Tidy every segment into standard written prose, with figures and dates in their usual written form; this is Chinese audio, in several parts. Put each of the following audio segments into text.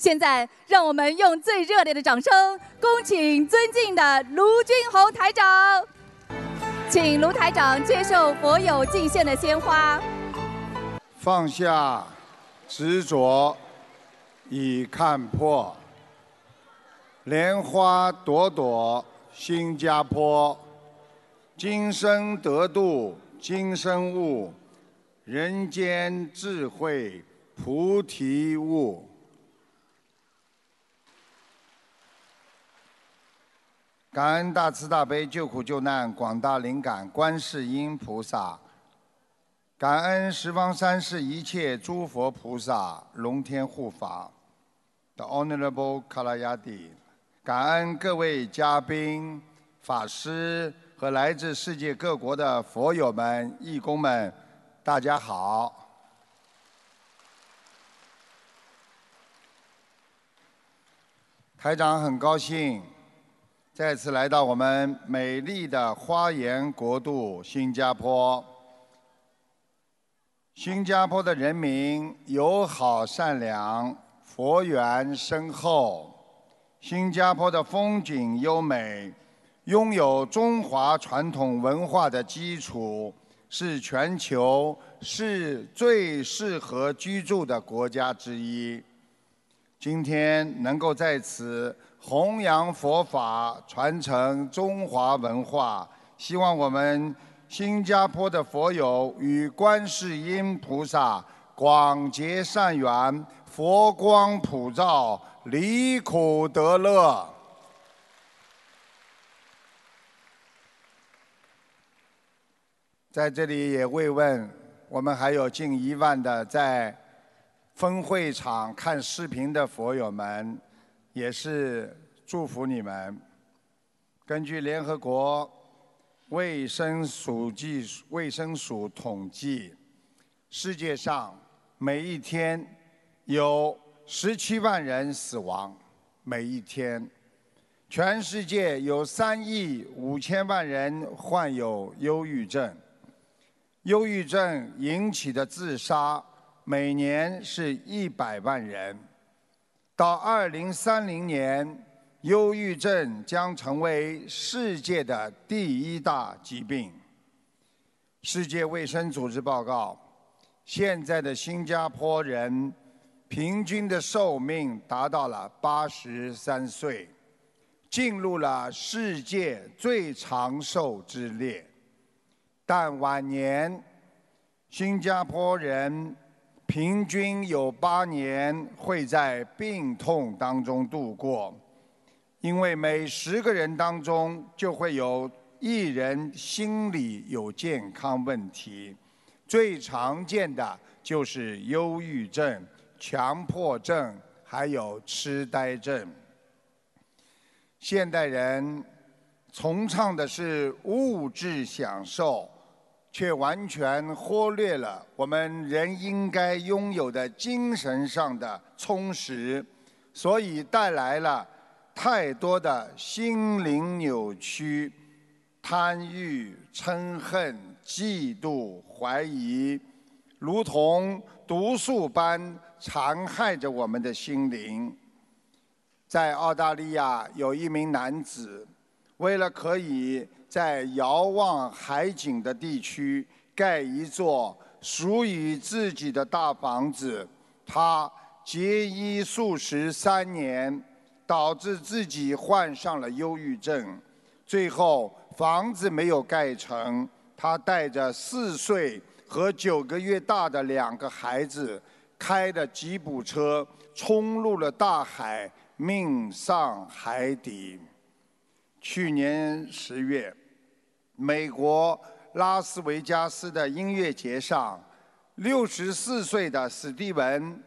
现在，让我们用最热烈的掌声，恭请尊敬的卢军宏台长。请卢台长接受佛友敬献的鲜花。放下执着，已看破。莲花朵朵，新加坡。今生得度，今生悟。 人间智慧菩提悟。感恩大慈大悲救苦救难广大灵感观世音菩萨，感恩十方三世一切诸佛菩萨龙天护法的 Honorable Karayadi， 感恩各位嘉宾、法师和来自世界各国的佛友们、义工们。 大家好，台长很高兴再次来到我们美丽的花园国度新加坡。新加坡的人民友好善良，佛缘深厚。新加坡的风景优美，拥有中华传统文化的基础。 是全球最适合居住的国家之一。今天能够在此弘扬佛法、传承中华文化，希望我们新加坡的佛友与观世音菩萨广结善缘，佛光普照，离苦得乐。 在这里也慰问我们还有近1万的在分会场看视频的佛友们，也是祝福你们。根据联合国卫生署统计，世界上每一天有17万人死亡，每一天，全世界有3.5亿人患有忧郁症。 忧郁症引起的自杀每年是100万人，到2030年，忧郁症将成为世界的第1大疾病。世界卫生组织报告，现在的新加坡人平均的寿命达到了83岁，进入了世界最长寿之列。 但晚年，新加坡人平均有8年会在病痛当中度过，因为每10个人当中就会有1人心理有健康问题，最常见的就是忧郁症、强迫症，还有痴呆症。现代人崇尚的是物质享受。 却完全忽略了我们人应该拥有的精神上的充实，所以带来了太多的心灵扭曲、贪欲、嗔恨、嫉妒、怀疑，如同毒素般残害着我们的心灵。在澳大利亚，有一名男子为了可以 在遥望海景的地区盖一座属于自己的大房子，他节衣缩食3年，导致自己患上了忧郁症。最后房子没有盖成，他带着4岁和9个月大的2个孩子，开着吉普车冲入了大海，命丧海底。 去年10月，美国拉斯维加斯的音乐节上，64岁的史蒂文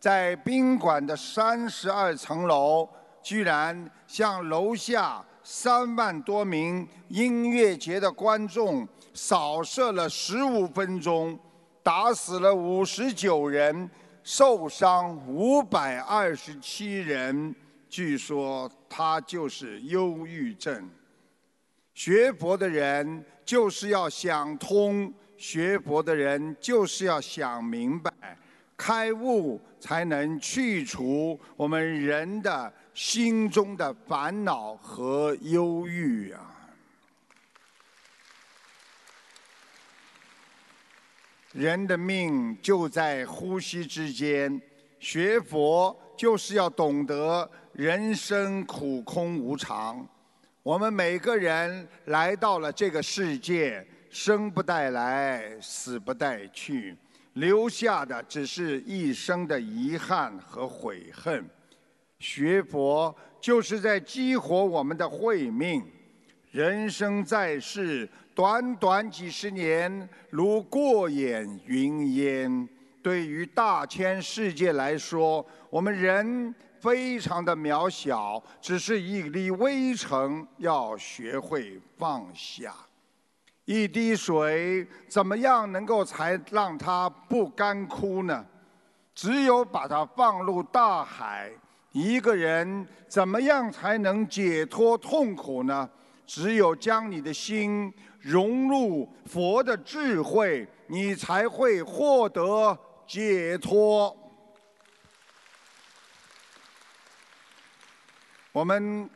在宾馆的32层楼，居然向楼下3万多名音乐节的观众扫射了15分钟，打死了59人，受伤527人。 据说他就是忧郁症。学佛的人就是要想通，学佛的人就是要想明白，开悟才能去除我们人的心中的烦恼和忧郁啊！人的命就在呼吸之间，学佛就是要懂得人生苦空无常。我们每个人来到了这个世界，生不带来，死不带去。 留下的只是一生的遗憾和悔恨。学佛就是在激活我们的慧命。人生在世，短短几十年，如过眼云烟。对于大千世界来说，我们人非常的渺小，只是一粒微尘。要学会放下。 一滴水怎么样能够才让它不干枯呢？只有把它放入大海。一个人怎么样才能解脱痛苦呢？只有将你的心融入佛的智慧，你才会获得解脱。我们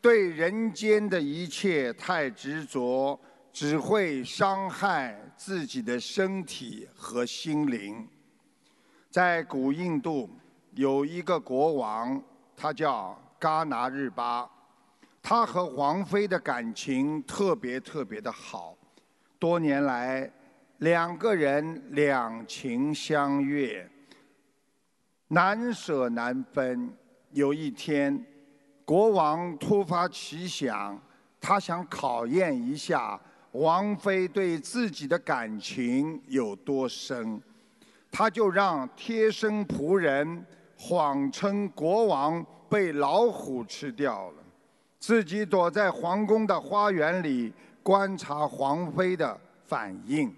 对人间的一切太执着。 只会伤害自己的身体和心灵。在古印度有一个国王，他叫嘎拿日巴，他和王妃的感情特别的好。多年来，两个人两情相悦，难舍难分。有一天，国王突发奇想，他想考验一下。 王妃对自己的感情有多深，他就让贴身仆人谎称国王被老虎吃掉了，自己躲在皇宫的花园里观察王妃的反应。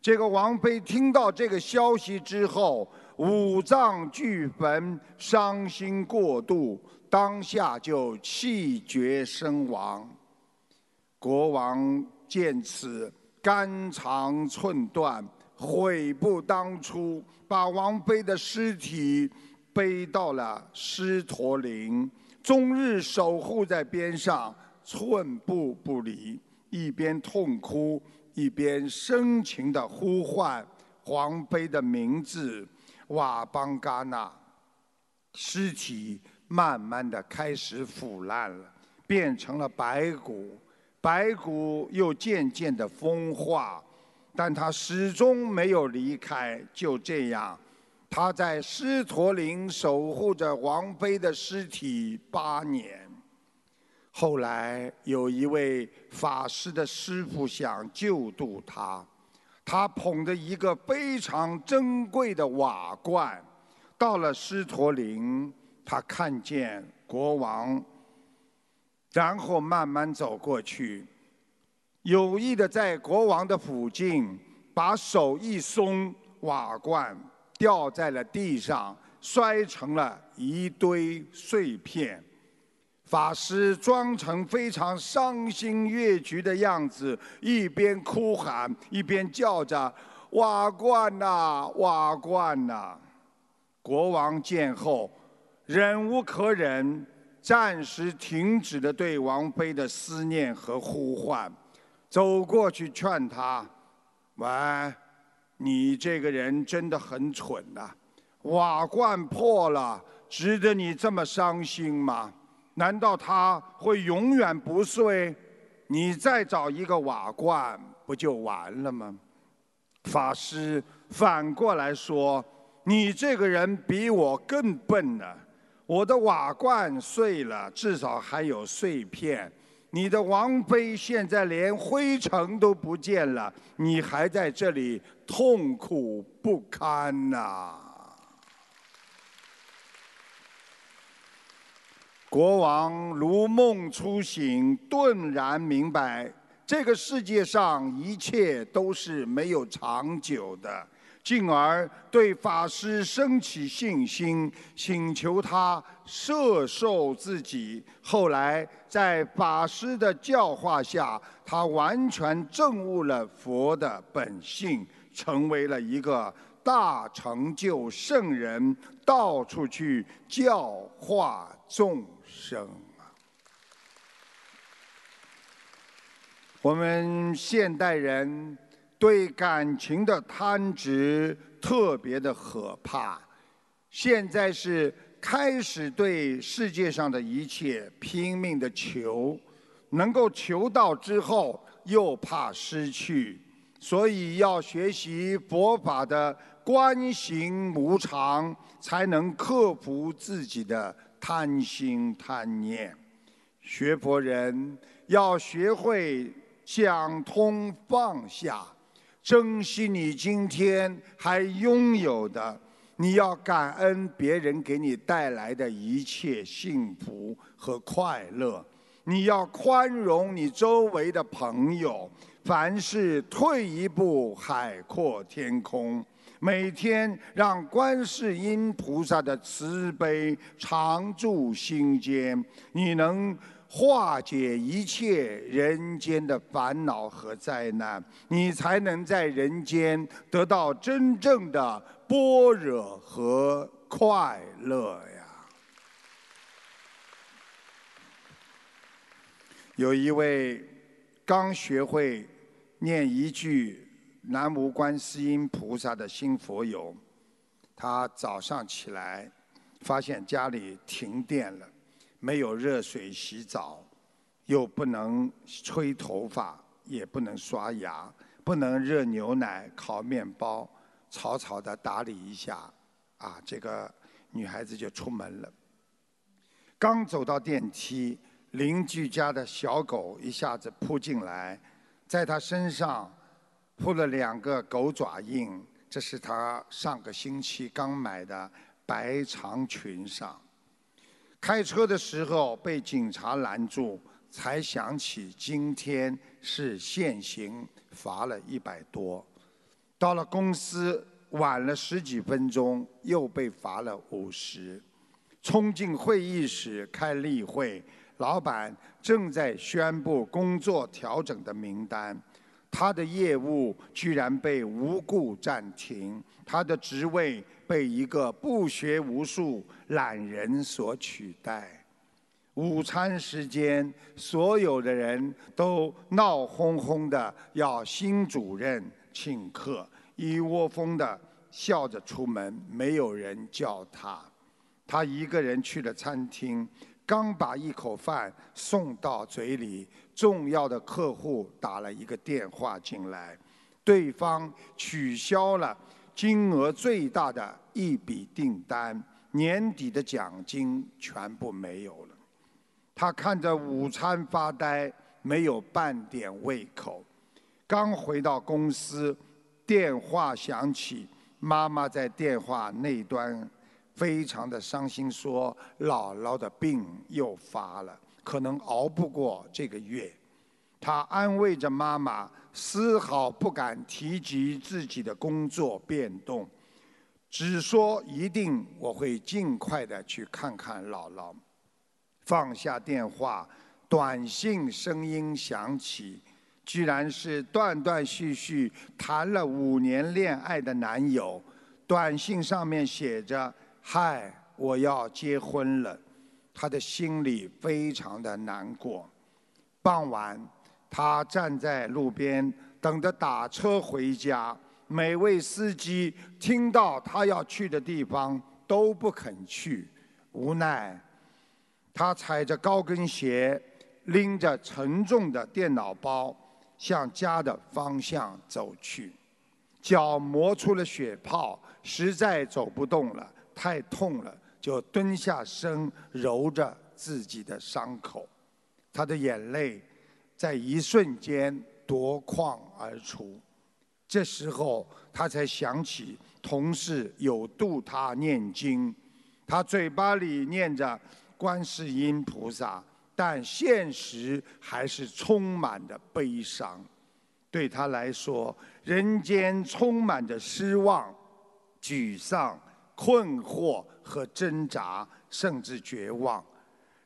这个王妃听到这个消息之后，五脏俱焚，伤心过度，当下就气绝身亡。国王 见此，肝肠寸断，悔不当初，把王妃的尸体背到了狮驼林，终日守护在边上，寸步不离，一边痛哭，一边深情地呼唤王妃的名字瓦邦嘎纳。尸体慢慢地开始腐烂了，变成了白骨。 白骨又渐渐的风化，但他始终没有离开。就这样，他在狮驼林守护着王妃的尸体8年。后来有一位法师的师父想救度他，他捧着一个非常珍贵的瓦罐，到了狮驼林，他看见国王。 然后慢慢走过去，有意的在国王的附近，把手一松，瓦罐掉在了地上，摔成了一堆碎片。法师装成非常伤心欲绝的样子，一边哭喊，一边叫着：“瓦罐呐，瓦罐呐！”国王见后，忍无可忍。 暂时停止了对王妃的思念和呼唤，走过去劝她：“喂，你这个人真的很蠢呐！瓦罐破了，值得你这么伤心吗？难道它会永远不碎？你再找一个瓦罐，不就完了吗？”法师反过来说：“你这个人比我更笨呢。” 我的瓦罐碎了，至少还有碎片。你的王妃现在连灰尘都不见了，你还在这里痛苦不堪呐！国王如梦初醒，顿然明白，这个世界上一切都是没有长久的。 进而对法师升起信心，请求他摄受自己。后来，在法师的教化下，他完全证悟了佛的本性，成为了一个大成就圣人，到处去教化众生啊！我们现代人对感情的贪执特别的可怕，现在是开始对世界上的一切拼命的求，能够求到之后又怕失去。 所以要学习佛法的观行无常，才能克服自己的贪心贪念。学佛人要学会想通放下，珍惜你今天还拥有的，你要感恩别人给你带来的一切幸福和快乐。 你要宽容你周围的朋友，凡事退一步，海阔天空。每天让观世音菩萨的慈悲常驻心间，你能化解一切人间的烦恼和灾难，你才能在人间得到真正的般若和快乐呀。 有一位刚学会念一句“南无观世音菩萨”的新佛友，他早上起来发现家里停电了，没有热水洗澡，又不能吹头发，也不能刷牙，不能热牛奶、烤面包，草草的打理一下，啊，这个女孩子就出门了。刚走到电梯。 邻居家的小狗一下子扑进来，在他身上扑了2个狗爪印，这是他上个星期刚买的白长裙上。开车的时候被警察拦住，才想起今天是限行，罚了100多。到了公司晚了10几分钟，又被罚了50。冲进会议室开例会。 老板正在宣布工作调整的名单，他的业务居然被无故暂停，他的职位被一个不学无术懒人所取代。午餐时间，所有的人都闹哄哄的要新主任请客，一窝蜂的笑着出门，没有人叫他，他一个人去了餐厅。 刚把一口饭送到嘴里，重要的客户打了一个电话进来，对方取消了金额最大的一笔订单，年底的奖金全部没有了。他看着午餐发呆，没有半点胃口。刚回到公司，电话响起，妈妈在电话那端。 非常的伤心，说姥姥的病又发了，可能熬不过这个月。他安慰着妈妈，丝毫不敢提及自己的工作变动，只说一定我会尽快的去看看姥姥。放下电话，短信声音响起，居然是断断续续谈了5年恋爱的男友。短信上面写着。 嗨，我要结婚了，他的心里非常的难过。傍晚，他站在路边等着打车回家。每位司机听到他要去的地方都不肯去，无奈，他踩着高跟鞋，拎着沉重的电脑包，向家的方向走去。脚磨出了血泡，实在走不动了。 太痛了，就蹲下身揉着自己的伤口，他的眼泪在一瞬间夺眶而出。这时候，他才想起同事有度他念经，他嘴巴里念着观世音菩萨，但现实还是充满着悲伤。对他来说，人间充满着失望、沮丧。 困惑和挣扎，甚至绝望。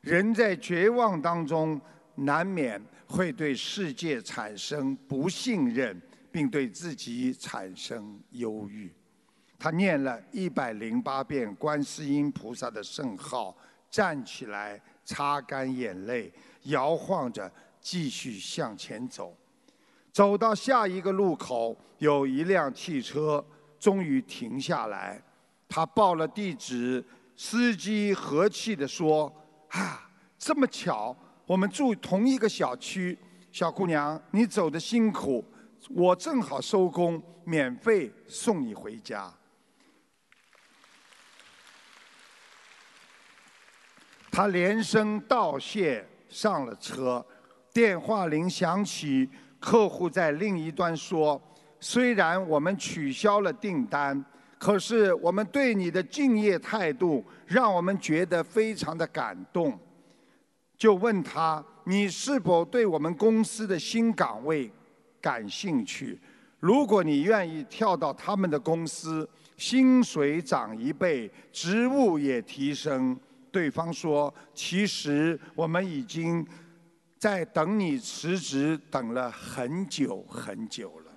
人在绝望当中，难免会对世界产生不信任，并对自己产生忧郁。他念了108遍观世音菩萨的圣号，站起来，擦干眼泪，摇晃着继续向前走。走到下一个路口，有一辆汽车终于停下来，他报了地址，司机和气地说：“啊，这么巧，我们住同一个小区。小姑娘，你走得辛苦，我正好收工，免费送你回家。”他连声道谢，上了车。电话铃响起，客户在另一端说：“虽然我们取消了订单，可是我们对你的敬业态度让我们觉得非常的感动。”就问他：“你是否对我们公司的新岗位感兴趣？如果你愿意跳到他们的公司，薪水涨1倍，职务也提升。”对方说：“其实我们已经在等你辞职，等了很久很久了。”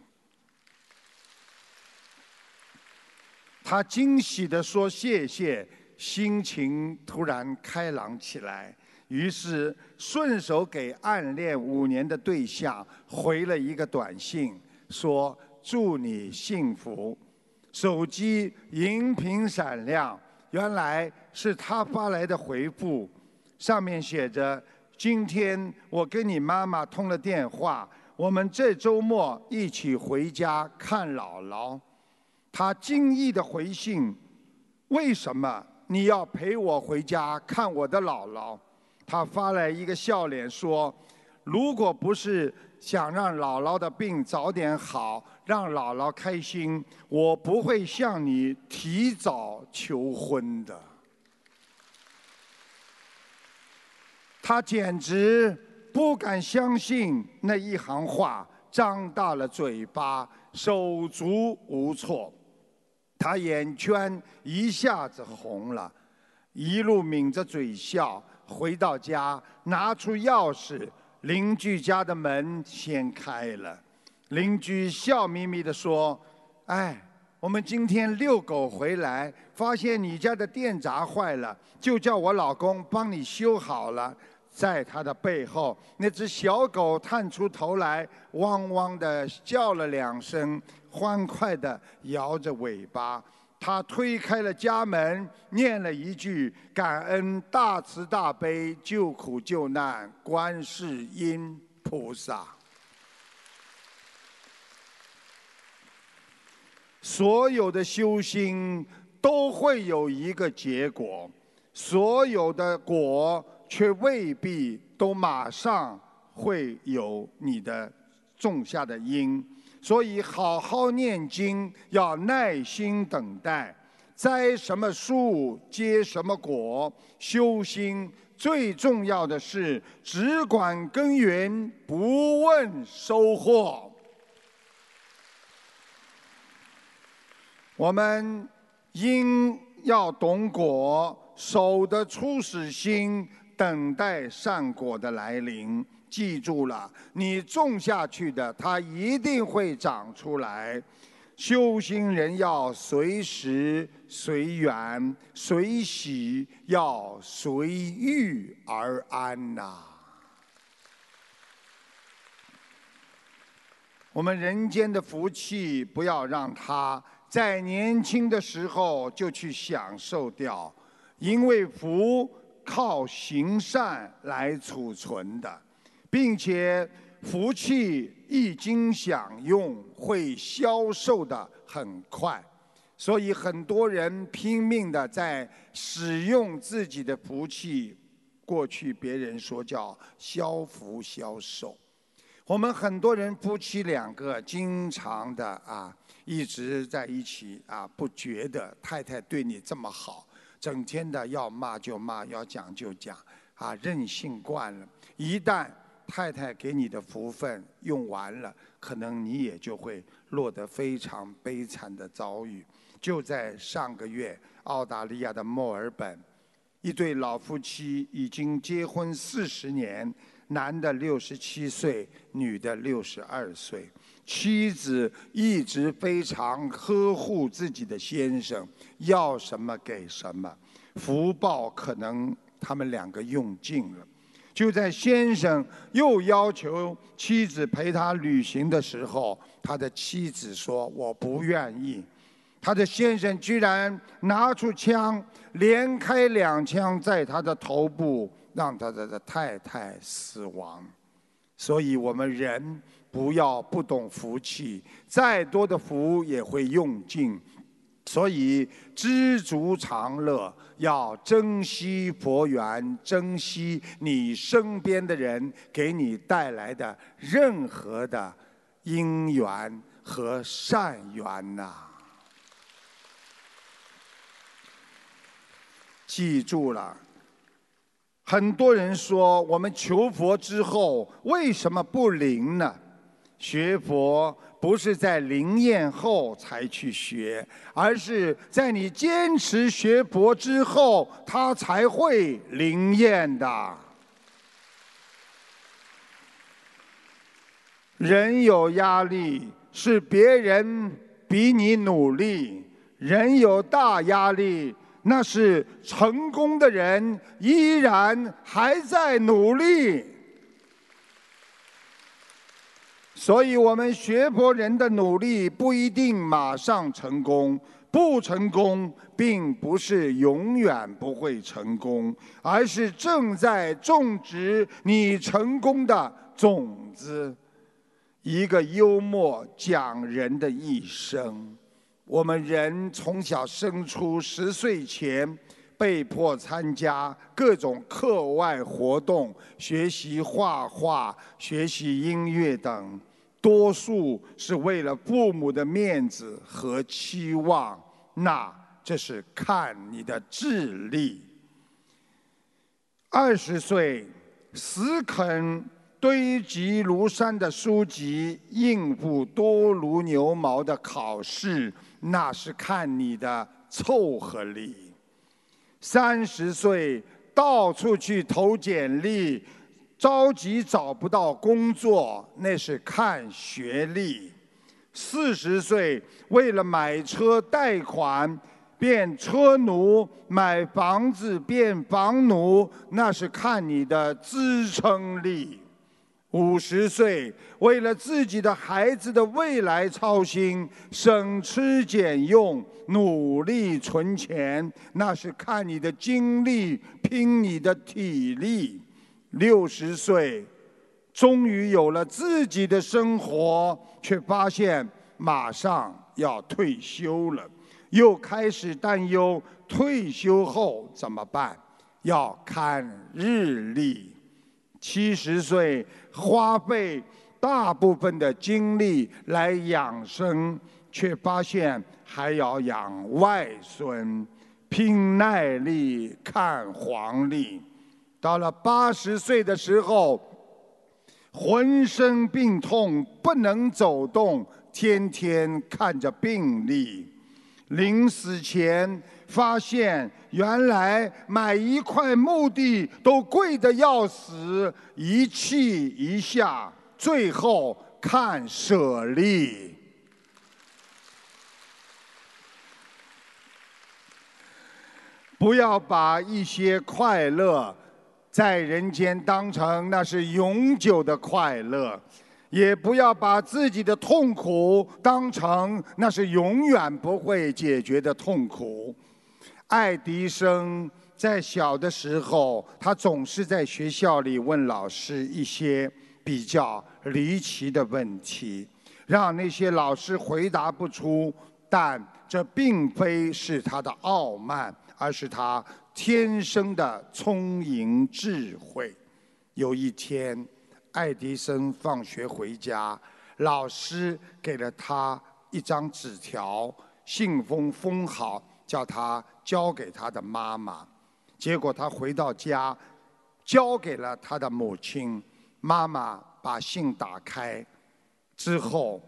他惊喜地说：“谢谢！”心情突然开朗起来。于是顺手给暗恋5年的对象回了一个短信，说：“祝你幸福。”手机荧屏闪亮，原来是他发来的回复，上面写着：“今天我跟你妈妈通了电话，我们这周末一起回家看姥姥。”他惊异地回信：“为什么你要陪我回家看我的姥姥？”他发来一个笑脸说：“如果不是想让姥姥的病早点好，让姥姥开心，我不会向你提早求婚的。”他简直不敢相信那一行话，张大了嘴巴，手足无措。他眼圈一下子红了，一路抿着嘴笑。回到家，拿出钥匙，邻居家的门先开了。邻居笑眯眯地说：“哎，我们今天遛狗回来，发现你家的电闸坏了，就叫我老公帮你修好了。”在他的背后，那只小狗探出头来，汪汪地叫了2声，欢快地摇着尾巴。他推开了家门，念了一句感恩大慈大悲救苦救难观世音菩萨。所有的修心都会有一个结果，所有的果却未必都马上会有你的种下的因。所以，好好念经，要耐心等待。栽什么树，结什么果。修心最重要的是，只管耕耘，不问收获。我们因要懂果，守得初始心，等待善果的来临。记住了，你种下去的，它一定会长出来。修行人要随时随缘随喜，要随遇而安呐。我们人间的福气，不要让它在年轻的时候就去享受掉，因为福靠行善来储存的。并且福气一经享用，会消瘦的很快，所以很多人拼命的在使用自己的福气。过去别人说叫消福消瘦。我们很多人夫妻2个经常的一直在一起不觉得太太对你这么好，整天的要骂就骂，要讲就讲任性惯了。一旦太太给你的福分用完了，可能你也就会落得非常悲惨的遭遇。就在上个月，澳大利亚的墨尔本，一对老夫妻已经结婚40年，男的67岁，女的62岁。妻子一直非常呵护自己的先生，要什么给什么。福报可能他们两个用尽了。就在先生又要求妻子陪他旅行的时候，他的妻子说：“我不愿意。”他的先生居然拿出枪，连开2枪，在他的头部，让他的太太死亡。所以，我们人不要不懂福气，再多的福也会用尽。所以，知足常乐，要珍惜佛缘，珍惜你身边的人给你带来的任何的因缘和善缘呐。 记住了，很多人说我们求佛之后为什么不灵呢？学佛不是在灵验后才去学，而是在你坚持学佛之后，它才会灵验的。人有压力，是别人比你努力；人有大压力。 那是成功的人依然还在努力，所以我们学佛人的努力不一定马上成功，不成功并不是永远不会成功，而是正在种植你成功的种子。一个幽默讲人的一生。 我们人从小生出10岁前，被迫参加各种课外活动，学习画画、学习音乐等，多数是为了父母的面子和期望。那这是看你的智力。20岁，死啃堆积如山的书籍，应付多如牛毛的考试。 那是看你的凑合力。30岁到处去投简历，着急找不到工作，那是看学历。40岁为了买车贷款变车奴，买房子变房奴，那是看你的支撑力。 50岁，为了自己的孩子的未来操心，省吃俭用，努力存钱，那是看你的精力，拼你的体力。60岁，终于有了自己的生活，却发现马上要退休了，又开始担忧退休后怎么办？要看日历。 70岁，花费大部分的精力来养生，却发现还要养外孙，拼耐力看黄历。到了80岁的时候，浑身病痛，不能走动，天天看着病历。临死前。 发现原来买一块墓地都贵得要死，一气一下，最后看舍利。不要把一些快乐在人间当成那是永久的快乐，也不要把自己的痛苦当成那是永远不会解决的痛苦。 爱迪生在小的时候，他总是在学校里问老师一些比较离奇的问题，让那些老师回答不出。但这并非是他的傲慢，而是他天生的聪颖智慧。有一天，爱迪生放学回家，老师给了他一张纸条，信封封好，叫他。 交给他的妈妈，结果他回到家，交给了他的母亲。妈妈把信打开之后，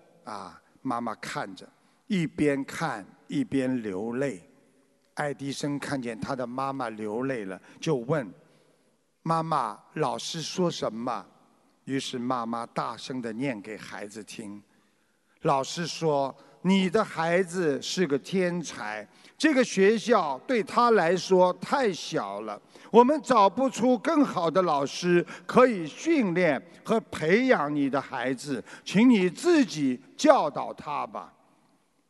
妈妈看着，一边看一边流泪。爱迪生看见他的妈妈流泪了，就问：“妈妈，老师说什么？于是妈妈大声地念给孩子听。老师说：“你的孩子是个天才，这个学校对他来说太小了，我们找不出更好的老师可以训练和培养你的孩子，请你自己教导他吧。”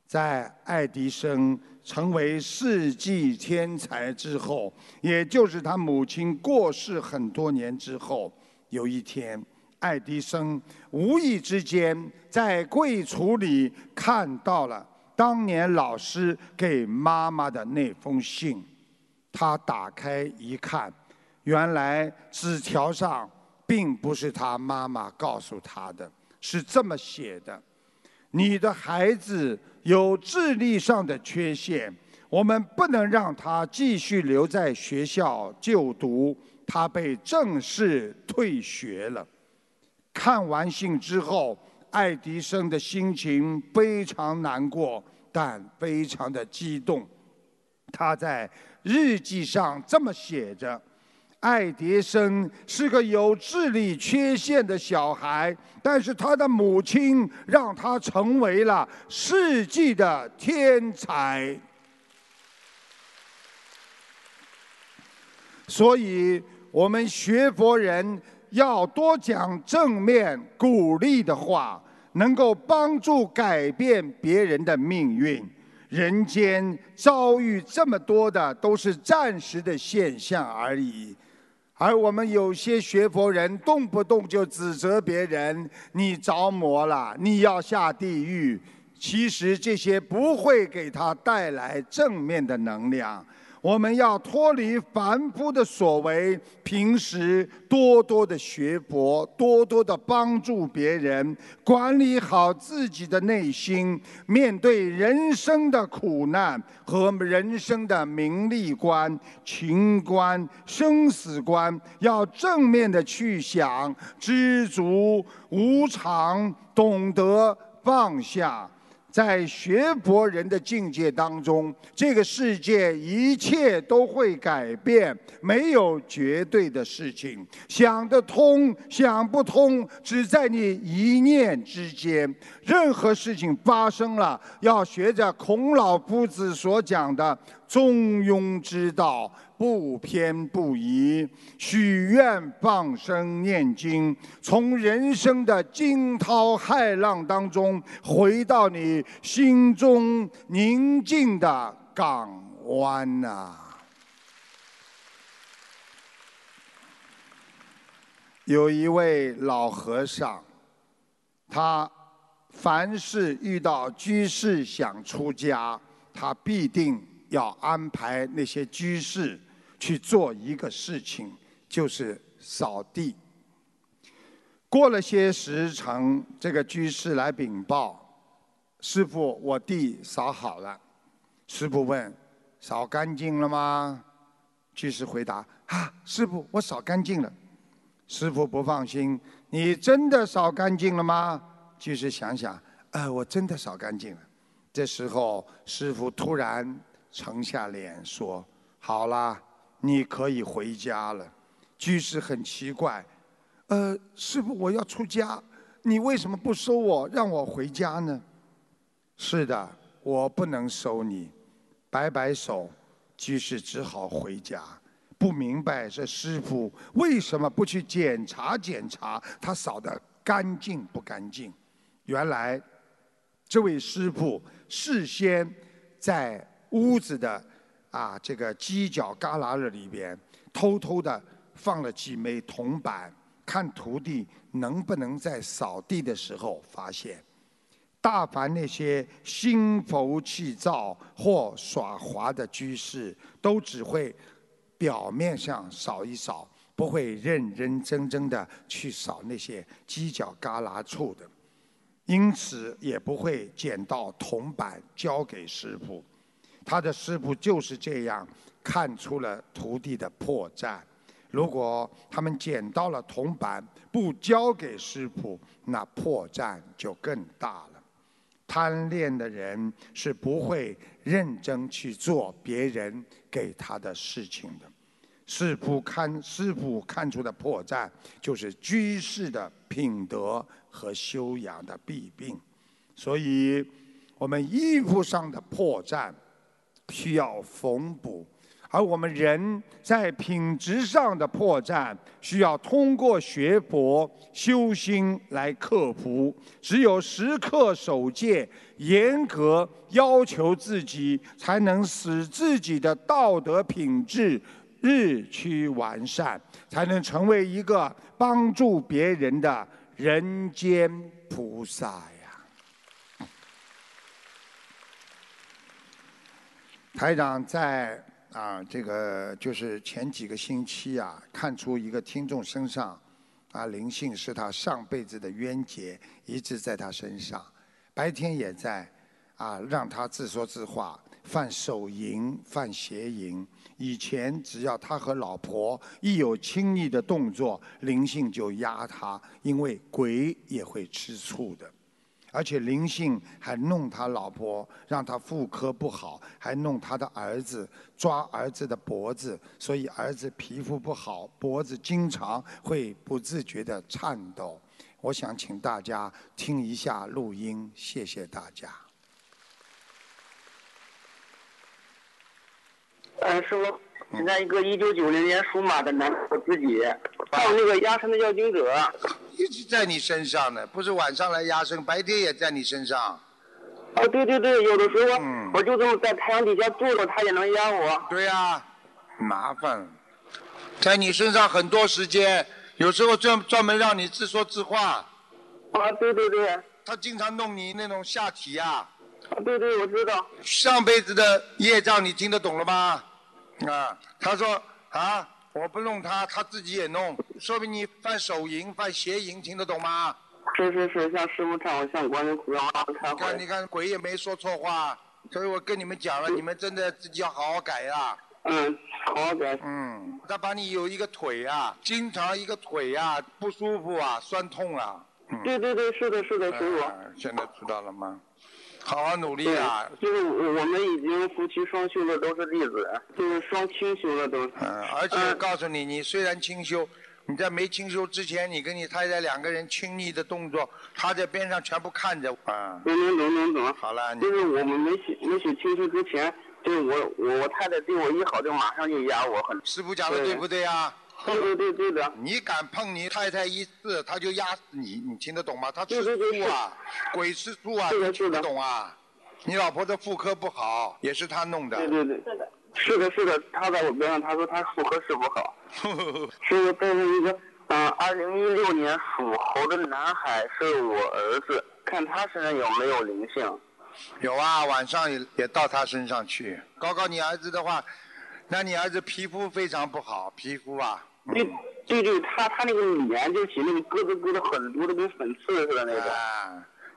在爱迪生成为世纪天才之后，也就是他母亲过世很多年之后，有一天，爱迪生无意之间在柜橱里看到了当年老师给妈妈的那封信。他打开一看，原来纸条上并不是他妈妈告诉他的，是这么写的：“你的孩子有智力上的缺陷，我们不能让他继续留在学校就读，他被正式退学了。”看完信之后，爱迪生的心情非常难过，但非常的激动。他在日记上这么写着：“爱迪生是个有智力缺陷的小孩，但是他的母亲让他成为了世纪的天才。”所以，我们学佛人要多讲正面鼓励的话，能够帮助改变别人的命运。人间遭遇这么多的都是暂时的现象而已。而我们有些学佛人动不动就指责别人，你着魔了，你要下地狱。其实这些不会给他带来正面的能量。我们要脱离凡夫的所为，平时多多的学佛，多多的帮助别人，管理好自己的内心，面对人生的苦难和人生的名利观、情观、生死观，要正面的去想，知足无常，懂得放下。在学佛人的境界当中，这个世界一切都会改变，没有绝对的事情。想得通，想不通，只在你一念之间。任何事情发生了，要学着孔老夫子所讲的中庸之道，不偏不倚，许愿、放生、念经，从人生的惊涛骇浪当中回到你心中宁静的港湾啊。有一位老和尚，他凡是遇到居士想出家，他必定要安排那些居士去做一个事情，就是扫地。过了些时辰，这个居士来禀报：“师父，我地扫好了。”师父问：“扫干净了吗？”居士回答：“啊，师父，我扫干净了。”师父不放心：“你真的扫干净了吗？”居士想想：“我真的扫干净了。”这时候，师父突然沉下脸说：“好啦，你可以回家了。”居士很奇怪：“师父，我要出家，你为什么不收我，让我回家呢？”“是的，我不能收你。”摆摆手，居士只好回家，不明白这师父为什么不去检查他扫得干净不干净。原来，这位师父事先在屋子的这个犄角旮旯的里边，偷偷的放了几枚铜板，看徒弟能不能在扫地的时候发现。大凡那些心浮气躁或耍滑的居士，都只会表面上扫一扫，不会认认真真的去扫那些犄角旮旯处的，因此也不会捡到铜板交给师父。他的师父就是这样看出了徒弟的破绽。如果他们捡到了铜板，不交给师父，那破绽就更大了。贪恋的人是不会认真去做别人给他的事情的。师父看出的破绽，就是居士的品德和修养的弊病。所以，我们衣服上的破绽需要缝补，而我们人在品质上的破绽需要通过学佛修心来克服。只有时刻守戒，严格要求自己，才能使自己的道德品质 日趋完善，才能成为一个帮助别人的人间菩萨呀！台长在这个就是前几个星期看出一个听众身上灵性是他上辈子的冤结，一直在他身上，白天也在让他自说自话。 犯手淫，犯邪淫。以前只要他和老婆一有亲密的动作，灵性就压他，因为鬼也会吃醋的。而且灵性还弄他老婆，让他妇科不好，还弄他的儿子，抓儿子的脖子，所以儿子皮肤不好，脖子经常会不自觉地颤抖。我想请大家听一下录音，谢谢大家。 师傅，现在一个1990年属马的男，我自己还有那个压身的要经者，一直在你身上呢，不是晚上来压身，白天也在你身上。啊，对对对，有的时候我就这么在太阳底下坐着，他也能压我。对呀，麻烦，在你身上很多时间，有时候专门让你自说自话。啊，对对对。他经常弄你那种下体啊。 对对，我知道。上辈子的业障，你听得懂了吗？他说我不弄他，他自己也弄，说明你犯手淫、犯邪淫，听得懂吗？是是是，向师父忏悔，向观音菩萨忏悔。你看，鬼也没说错话，所以我跟你们讲了，你们真的自己要好好改啦。好好改。他把你有一个腿经常一个腿不舒服酸痛啊。对对对，是的，是的，师父。现在知道了吗？ 好好努力就是我们已经夫妻双修的都是弟子，就是双清修的都是。而且我告诉你，你虽然清修，你在没清修之前，你跟你太太两个人亲密的动作，她在边上全部看着。懂。好了，就是我们没许清修之前，就是我太太对我一好，就马上就压我。师父讲的对不对啊？对对对对的。你敢碰你太太一次，她就压死你，你听得懂吗？她吃醋鬼吃醋你听得懂啊？你老婆的妇科不好，也是她弄的。对对对，是的，是的，她在我边上，她说她妇科是不好。是这是一个2016年属猴的男孩，是我儿子，看他身上有没有灵性。有啊，晚上也到他身上去。搞搞你儿子的话。 那你儿子皮肤非常不好，皮肤对，他那个脸就起那个疙瘩疙瘩很多的，跟粉刺似的那个。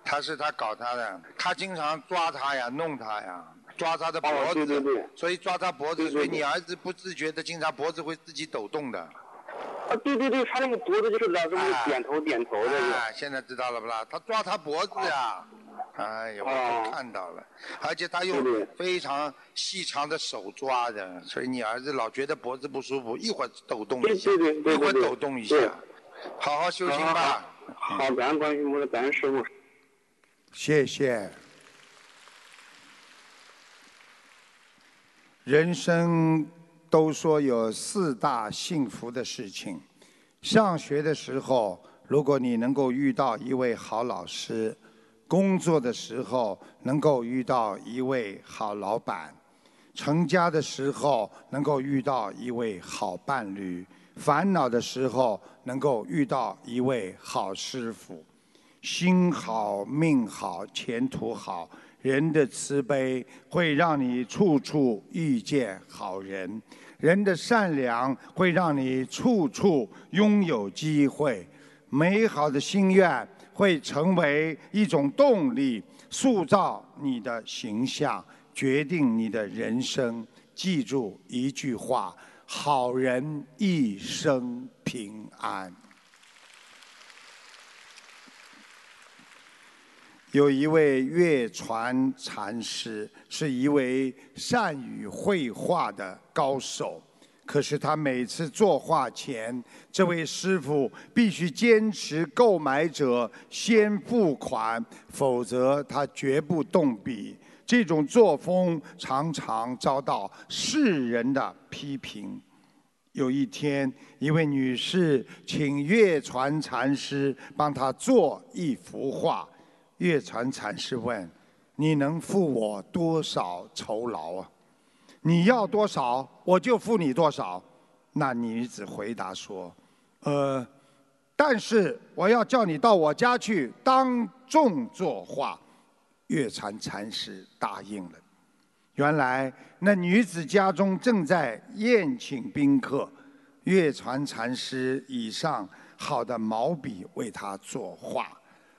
他是他搞他的，他经常抓他呀，弄他呀，抓他的脖子，对对对，所以抓他脖子，所以你儿子不自觉的，经常脖子会自己抖动的。对对对，他那个脖子就是老是点头的。现在知道了不啦？他抓他脖子呀。哎呦，我都看到了，而且他用非常细长的手抓的，所以你儿子老觉得脖子不舒服，一会儿抖动一下，一会儿抖动一下，好好修行吧。好，感恩观世音菩萨，感恩师父。谢谢。人生都说有4大幸福的事情，上学的时候，如果你能够遇到一位好老师。 工作的时候能够遇到一位好老板，成家的时候能够遇到一位好伴侣，烦恼的时候能够遇到一位好师傅，心好命好前途好，人的慈悲会让你处处遇见好人，人的善良会让你处处拥有机会，美好的心愿。 会成为一种动力，塑造你的形象，决定你的人生。记住一句话：好人一生平安。有一位月传禅师，是一位善于绘画的高手。可是他每次作画前，这位师傅必须坚持购买者先付款，否则他绝不动笔。这种作风常常遭到世人的批评。 有一天，一位女士请月传禅师帮她做一幅画。月传禅师问：“你能付我多少酬劳啊？”“你要多少，我就付你多少。”那女子回答说：“但是我要叫你到我家去当众作画。”月传禅师答应了。 原来那女子家中正在宴请宾客，月传禅师以上好的毛笔为她作画，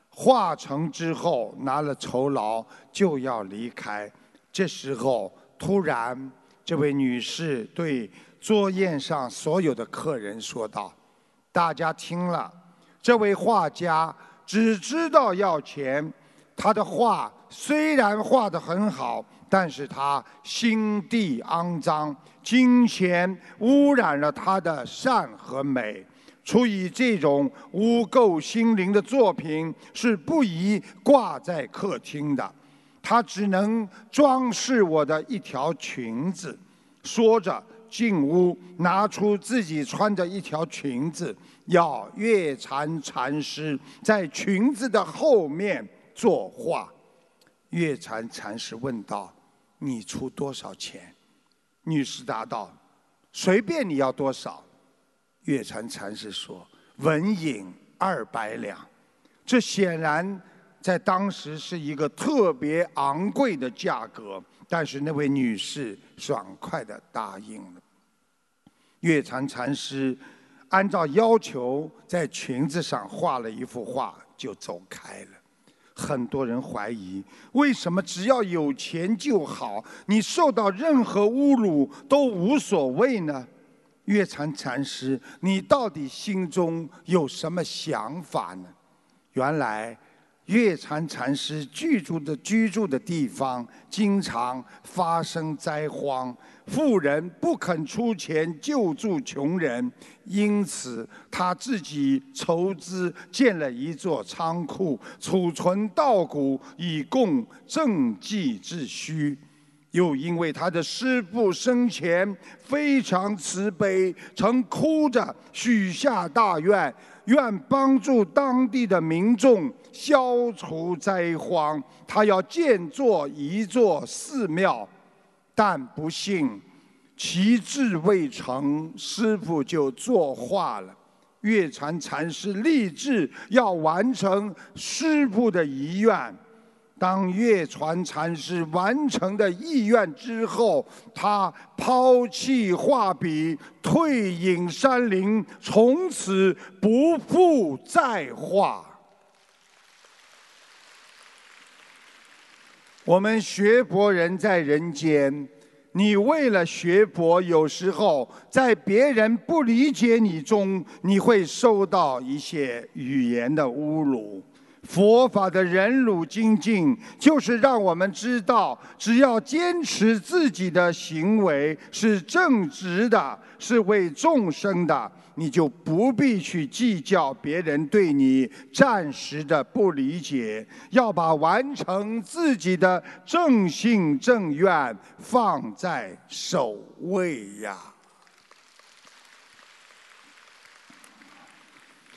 画成之后拿了酬劳就要离开。这时候突然，这位女士对桌宴上所有的客人说道：“大家听了，这位画家只知道要钱，他的画虽然画得很好。” 但是他心地肮脏，金钱污染了他的善和美。出于这种污垢心灵的作品是不宜挂在客厅的，它只能装饰我的一条裙子。说着，进屋拿出自己穿着一条裙子，要月禅禅师在裙子的后面作画。月禅禅师问道。 你出多少钱？女士答道：“随便你要多少。”月禅禅师说：“纹影200两。”这显然在当时是一个特别昂贵的价格，但是那位女士爽快地答应了。月禅禅师按照要求在裙子上画了一幅画，就走开了。 很多人怀疑，为什么只要有钱就好？你受到任何侮辱都无所谓呢？月禅禅师，你到底心中有什么想法呢？原来，月禅禅师居住的地方经常发生灾荒，富人不肯出钱救助穷人，因此他自己筹资建了一座仓库，储存稻谷以供赈济之需。又因为他的师父生前非常慈悲，曾哭着许下大愿。 愿帮助当地的民众消除灾荒。他要建作一座寺庙，但不幸其志未成，师父就作画了。月禅禅师立志要完成师父的遗愿。当月禅禅师完成的意愿之后，他抛弃画笔，退隐山林，从此不复再画。我们学佛人在人间，你为了学佛，有时候在别人不理解你中，你会受到一些语言的侮辱。 佛法的忍辱精进，就是让我们知道，只要坚持自己的行为是正直的，是为众生的，你就不必去计较别人对你暂时的不理解，要把完成自己的正信正愿放在首位呀。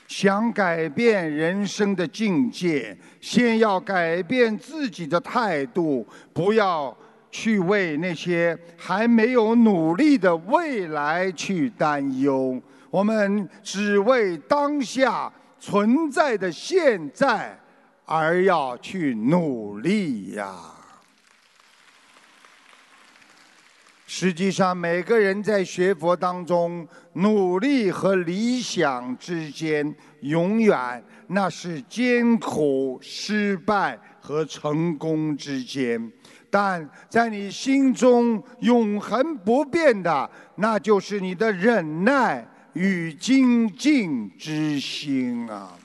想改变人生的境界，先要改变自己的态度，不要去为那些还没有努力的未来去担忧。我们只为当下存在的现在而要去努力呀。 实际上，每个人在学佛当中，努力和理想之间，永远那是艰苦、失败和成功之间。但在你心中永恒不变的，那就是你的忍耐与精进之心啊。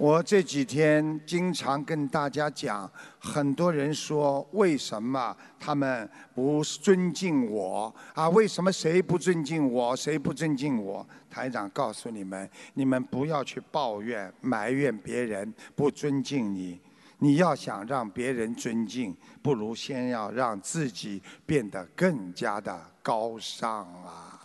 我这几天经常跟大家讲，很多人说为什么他们不尊敬我啊？为什么谁不尊敬我？谁不尊敬我？台长告诉你们，你们不要去抱怨、埋怨别人不尊敬你。你要想让别人尊敬，不如先要让自己变得更加的高尚啊！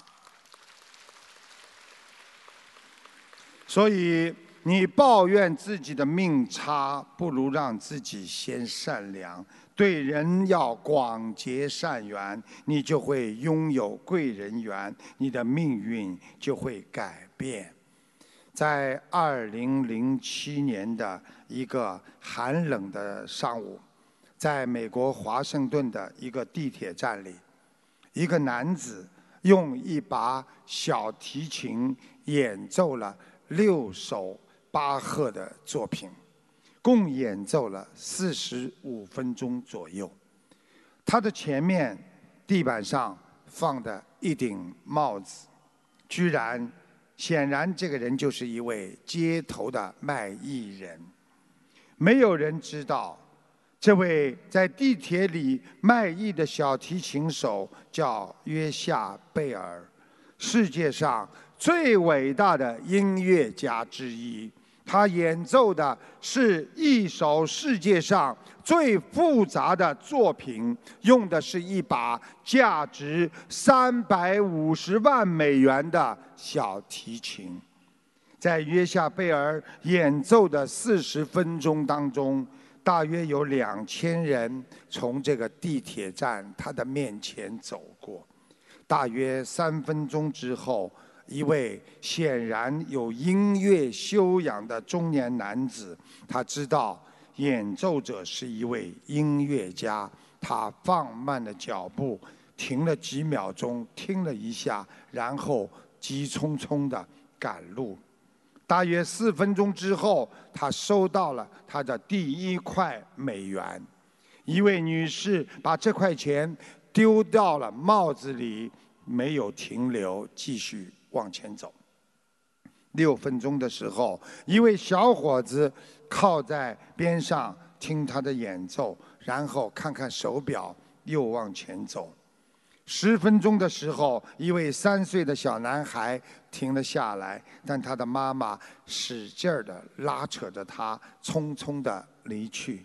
所以。 你抱怨自己的命差，不如让自己先善良。对人要广结善缘，你就会拥有贵人缘，你的命运就会改变。在2007年的一个寒冷的上午，在美国华盛顿的一个地铁站里，一个男子用一把小提琴演奏了6首。 巴赫的作品，共演奏了45分钟左右。他的前面地板上放的一顶帽子，显然这个人就是一位街头的卖艺人。没有人知道，这位在地铁里卖艺的小提琴手叫约夏贝尔，世界上最伟大的音乐家之一。 他演奏的是一首世界上最复杂的作品，用的是一把价值350万美元的小提琴。在约夏贝尔演奏的40分钟当中，大约有2000人从这个地铁站他的面前走过。大约3分钟之后。 一位显然有音乐修养的中年男子，他知道演奏者是一位音乐家，他放慢了脚步，停了几秒钟，听了一下，然后急匆匆地赶路。大约4分钟之后，他收到了他的第1块美元。一位女士把这块钱丢到了帽子里，没有停留，继续。 往前走，6分钟的时候，一位小伙子靠在边上听他的演奏，然后看看手表，又往前走。10分钟的时候，一位3岁的小男孩停了下来，但他的妈妈使劲地拉扯着他，匆匆地离去。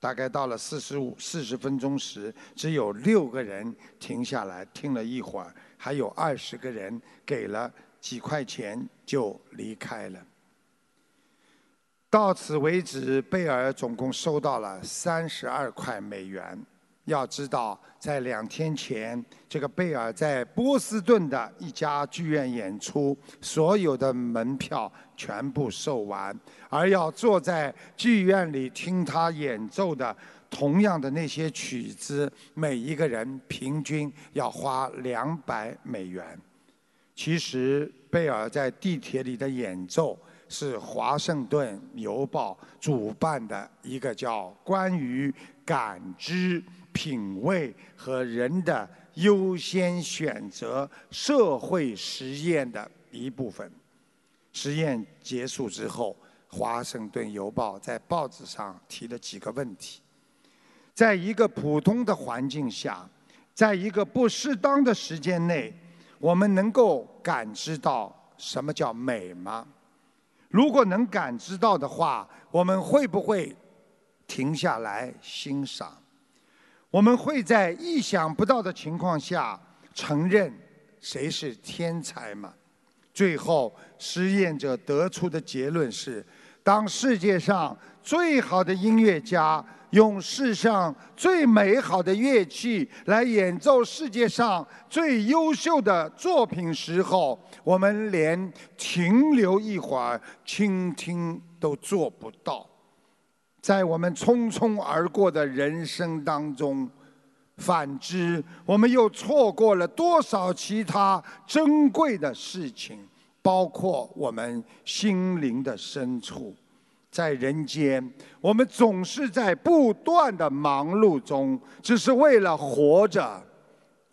大概到了40分钟时，只有6个人停下来听了一会儿。 还有20个人给了几块钱就离开了。到此为止，贝尔总共收到了32块美元。要知道，在2天前，这个贝尔在波士顿的一家剧院演出，所有的门票全部售完，而要坐在剧院里听他演奏的。 同样的那些曲子，每一个人平均要花200美元。其实，贝尔在地铁里的演奏是《华盛顿邮报》主办的一个叫“关于感知、品味和人的优先选择社会实验”的一部分。实验结束之后，《华盛顿邮报》在报纸上提了几个问题。 在一个普通的环境下，在一个不适当的时间内，我们能够感知到什么叫美吗？如果能感知到的话，我们会不会停下来欣赏？我们会在意想不到的情况下承认谁是天才吗？最后，实验者得出的结论是：当世界上最好的音乐家。 用世上最美好的乐器来演奏世界上最优秀的作品时候，我们连停留一会儿、倾听都做不到。在我们匆匆而过的人生当中，反之，我们又错过了多少其他珍贵的事情，包括我们心灵的深处。 在人间，我们总是在不断的忙碌中，只是为了活着，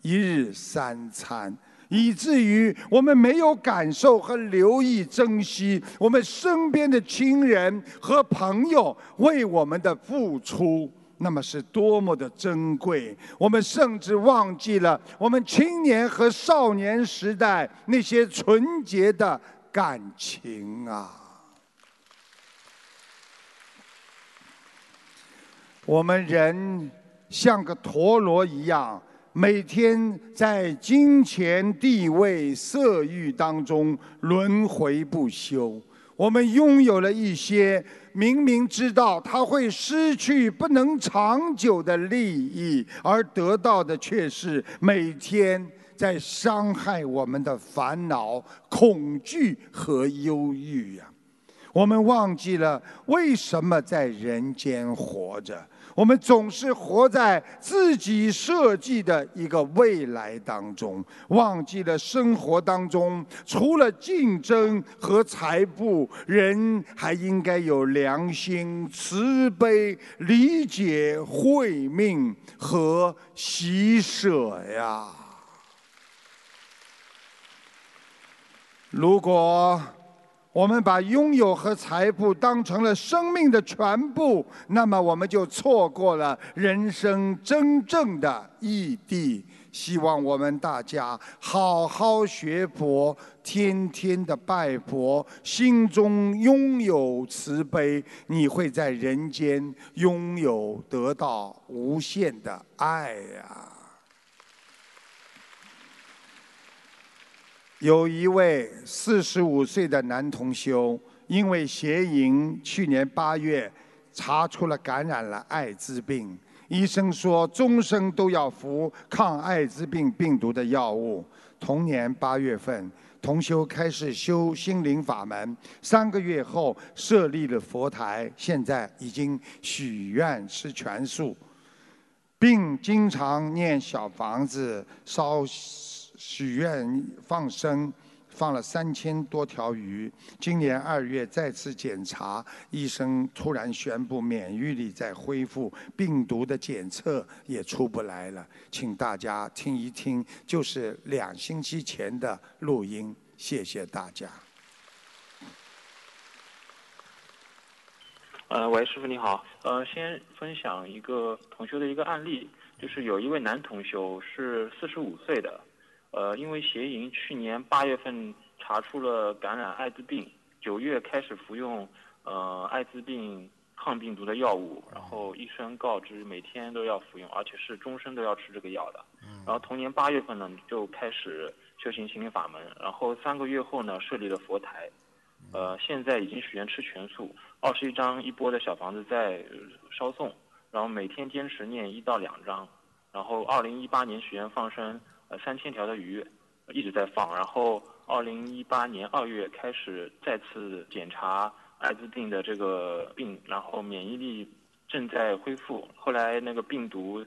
一日3餐，以至于我们没有感受和留意珍惜我们身边的亲人和朋友为我们的付出，那么是多么的珍贵。我们甚至忘记了我们青年和少年时代那些纯洁的感情啊！我们人像个陀螺一样，每天在金钱、地位、色欲当中轮回不休。我们拥有了一些明明知道它会失去、不能长久的利益，而得到的却是每天在伤害我们的烦恼、恐惧和忧郁呀。我们忘记了为什么在人间活着。我们总是活在自己设计的一个未来当中，忘记了生活当中除了竞争和财富，人还应该有良心、慈悲、理解、慧命和喜舍呀。如果我们把拥有和财富当成了生命的全部，那么我们就错过了人生真正的意义。希望我们大家好好学佛，天天的拜佛，心中拥有慈悲，你会在人间拥有得到无限的爱呀。有一位45岁的男同修，因为邪淫，去年8月查出了感染了艾滋病。医生说终生都要服抗艾滋病病毒的药物。同年8月份，同修开始修心灵法门，3个月后设立了佛台，现在已经许愿吃全素，并经常念小房子烧。许愿放生，放了3000多条鱼。今年2月再次检查，医生突然宣布免疫力在恢复，病毒的检测也出不来了。请大家听一听，就是2星期前的录音。谢谢大家。喂，师父你好。先分享一个同修的一个案例，就是有一位男同修是45岁的。因为邪淫，去年8月份查出了感染艾滋病，9月开始服用艾滋病抗病毒的药物，然后医生告知每天都要服用，而且是终身都要吃这个药的。然后同年8月份呢，就开始修行心灵法门，然后3个月后呢，设立了佛台，现在已经许愿吃全素，21张一波的小房子在烧诵，然后每天坚持念1到2章，然后2018年许愿放生。3000条的鱼一直在放，然后2018年2月开始再次检查艾滋病的这个病，然后免疫力正在恢复，后来那个病毒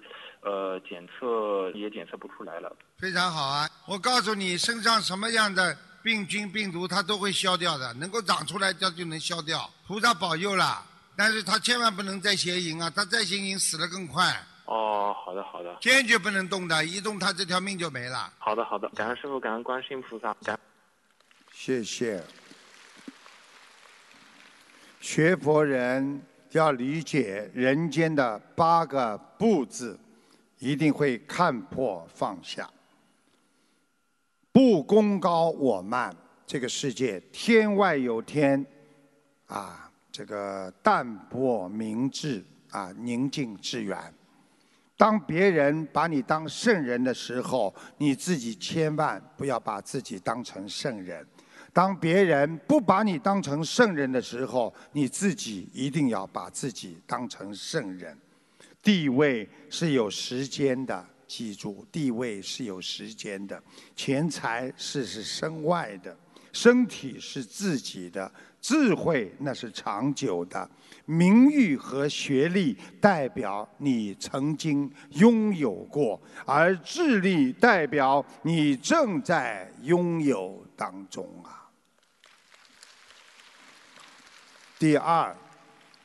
检测也检测不出来了。非常好啊，我告诉你，身上什么样的病菌病毒它都会消掉的，能够长出来它就能消掉，菩萨保佑了。但是他千万不能再邪淫啊，他再邪淫死得更快。哦，好的好的，坚决不能动的，一动他这条命就没了。好的好的，感恩师父，感恩观世音菩萨，感恩。谢谢。学佛人要理解人间的8个不字，一定会看破放下。不功高我慢，这个世界天外有天，啊，这个淡泊明志啊，宁静致远。当别人把你当圣人的时候，你自己千万不要把自己当成圣人；当别人不把你当成圣人的时候，你自己一定要把自己当成圣人。地位是有时间的，记住，地位是有时间的；钱财是身外的，身体是自己的。智慧那是长久的，名誉和学历代表你曾经拥有过，而智力代表你正在拥有当中啊。第二，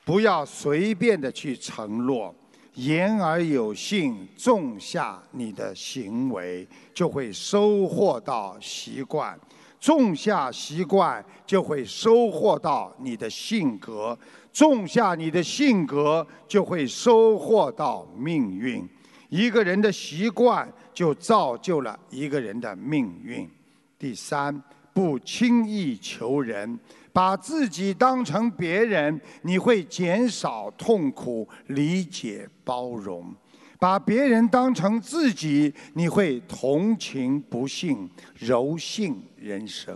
不要随便的去承诺，言而有信，种下你的行为，就会收获到习惯；种下习惯，就会收获到你的性格；种下你的性格，就会收获到命运。一个人的习惯，就造就了一个人的命运。第3，不轻易求人。 把自己当成别人，你会减少痛苦，理解包容；把别人当成自己，你会同情不幸，柔性人生；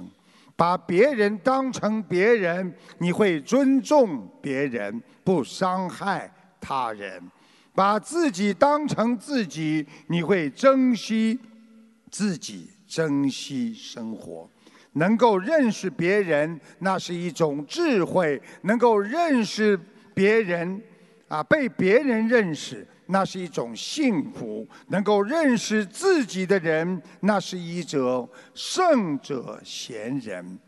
把别人当成别人，你会尊重别人，不伤害他人；把自己当成自己，你会珍惜自己，珍惜生活。 能够认识别人，那是一种智慧；能够认识别人，被别人认识，那是一种幸福；能够认识自己的人，那是一种圣者贤人。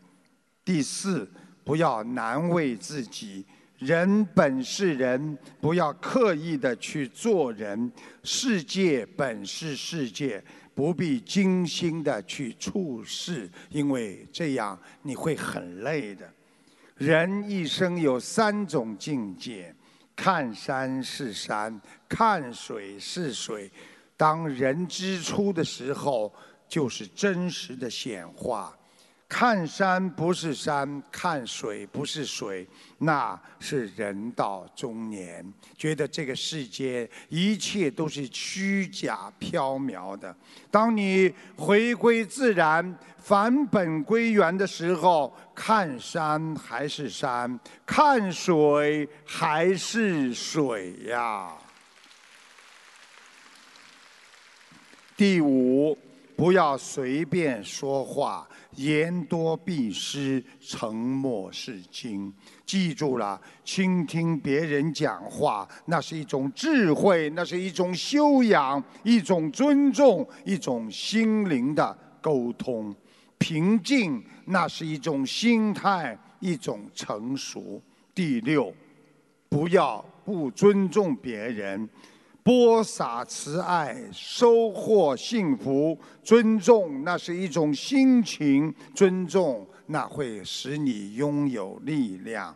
第4，不要难为自己。 人本是人，不要刻意的去做人；世界本是世界，不必精心的去处事，因为这样你会很累的。人一生有3种境界：看山是山，看水是水。当人之初的时候，就是真实的显化。 看山不是山，看水不是水，那是人到中年，觉得这个世界一切都是虚假缥缈的。当你回归自然、返本归元的时候，看山还是山，看水还是水呀。第5，不要随便说话。 言多必失，沉默是金。记住了，倾听别人讲话，那是一种智慧，那是一种修养，一种尊重，一种心灵的沟通。平静，那是一种心态，一种成熟。第6，不要不尊重别人。 播撒慈爱，收获幸福。尊重那是一种心情，尊重那会使你拥有力量。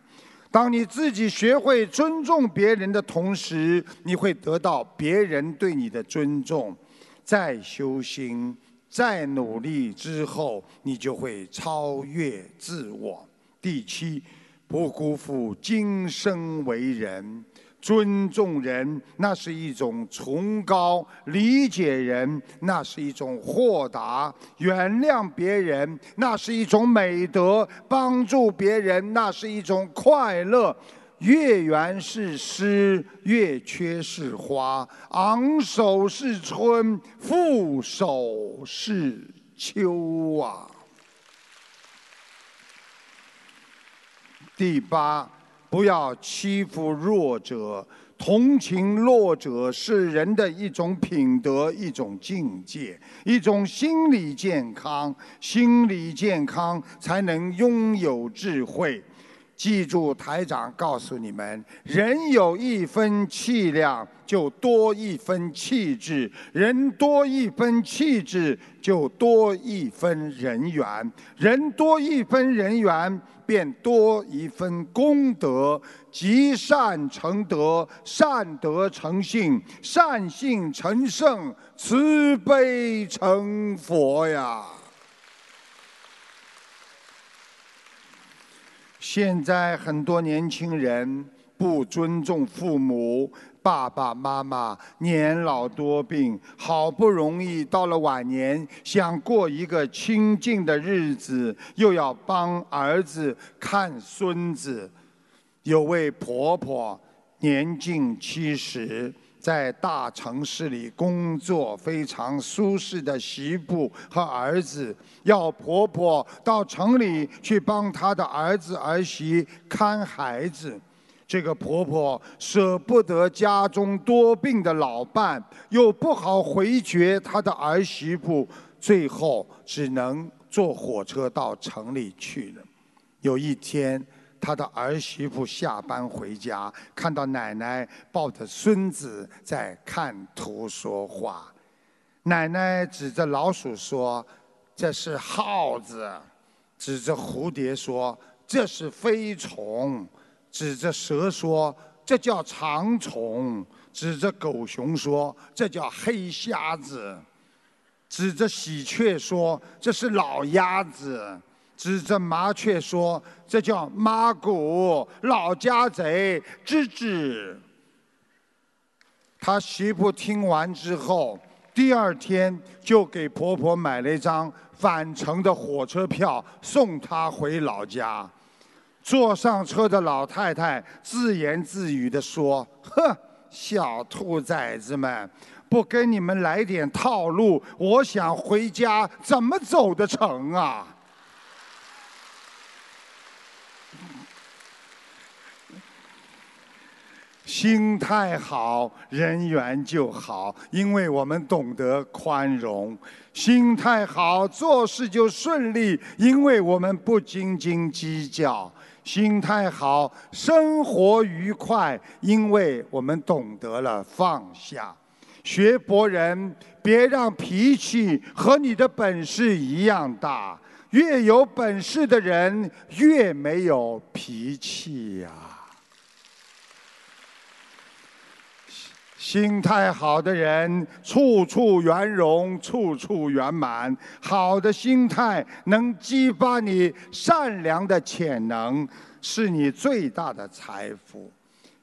当你自己学会尊重别人的同时，你会得到别人对你的尊重。再修心，再努力之后，你就会超越自我。第7，不辜负今生为人。 尊重人，那是一种崇高；理解人，那是一种豁达；原谅别人，那是一种美德；帮助别人，那是一种快乐。月圆是诗，月缺是花；昂首是春，覆手是秋啊。第8。 不要欺负弱者，同情弱者是人的一种品德、一种境界、一种心理健康。心理健康才能拥有智慧。记住，台长告诉你们：人有一分气量，就多一分气质；人多一分气质，就多一分人缘；人多一分人缘。 便多一分功德，积善成德，善德成性，善性成圣，慈悲成佛呀！现在很多年轻人不尊重父母。 爸爸妈妈年老多病，好不容易到了晚年，想过一个清静的日子，又要帮儿子看孙子。有位婆婆年近70，在大城市里工作，非常舒适的媳妇和儿子，要婆婆到城里去帮她的儿子儿媳看孩子。 这个婆婆舍不得家中多病的老伴，又不好回绝她的儿媳妇，最后只能坐火车到城里去了。有一天，他的儿媳妇下班回家，看到奶奶抱着孙子在看图说话。奶奶指着老鼠说：“这是耗子。”指着蝴蝶说：“这是飞虫。”指着蛇说：“这叫长虫。”指着狗熊说：“这叫黑瞎子。”指着喜鹊说：“这是老鸭子。”指着麻雀说：“这叫麻骨，老家贼，吱吱。”他媳妇听完之后，第二天就给婆婆买了一张返程的火车票，送她回老家。坐上车的老太太自言自语地说：“哼，小兔崽子们！不跟你们来点套路，我想回家怎么走得成啊？”心态好，人缘就好，因为我们懂得宽容。心态好，做事就顺利，因为我们不斤斤计较。心态好，生活愉快，因为我们懂得了放下。学博人，别让脾气和你的本事一样大。越有本事的人，越没有脾气呀。心态好的人，处处圆融，处处圆满。好的心态能激发你善良的潜能，是你最大的财富。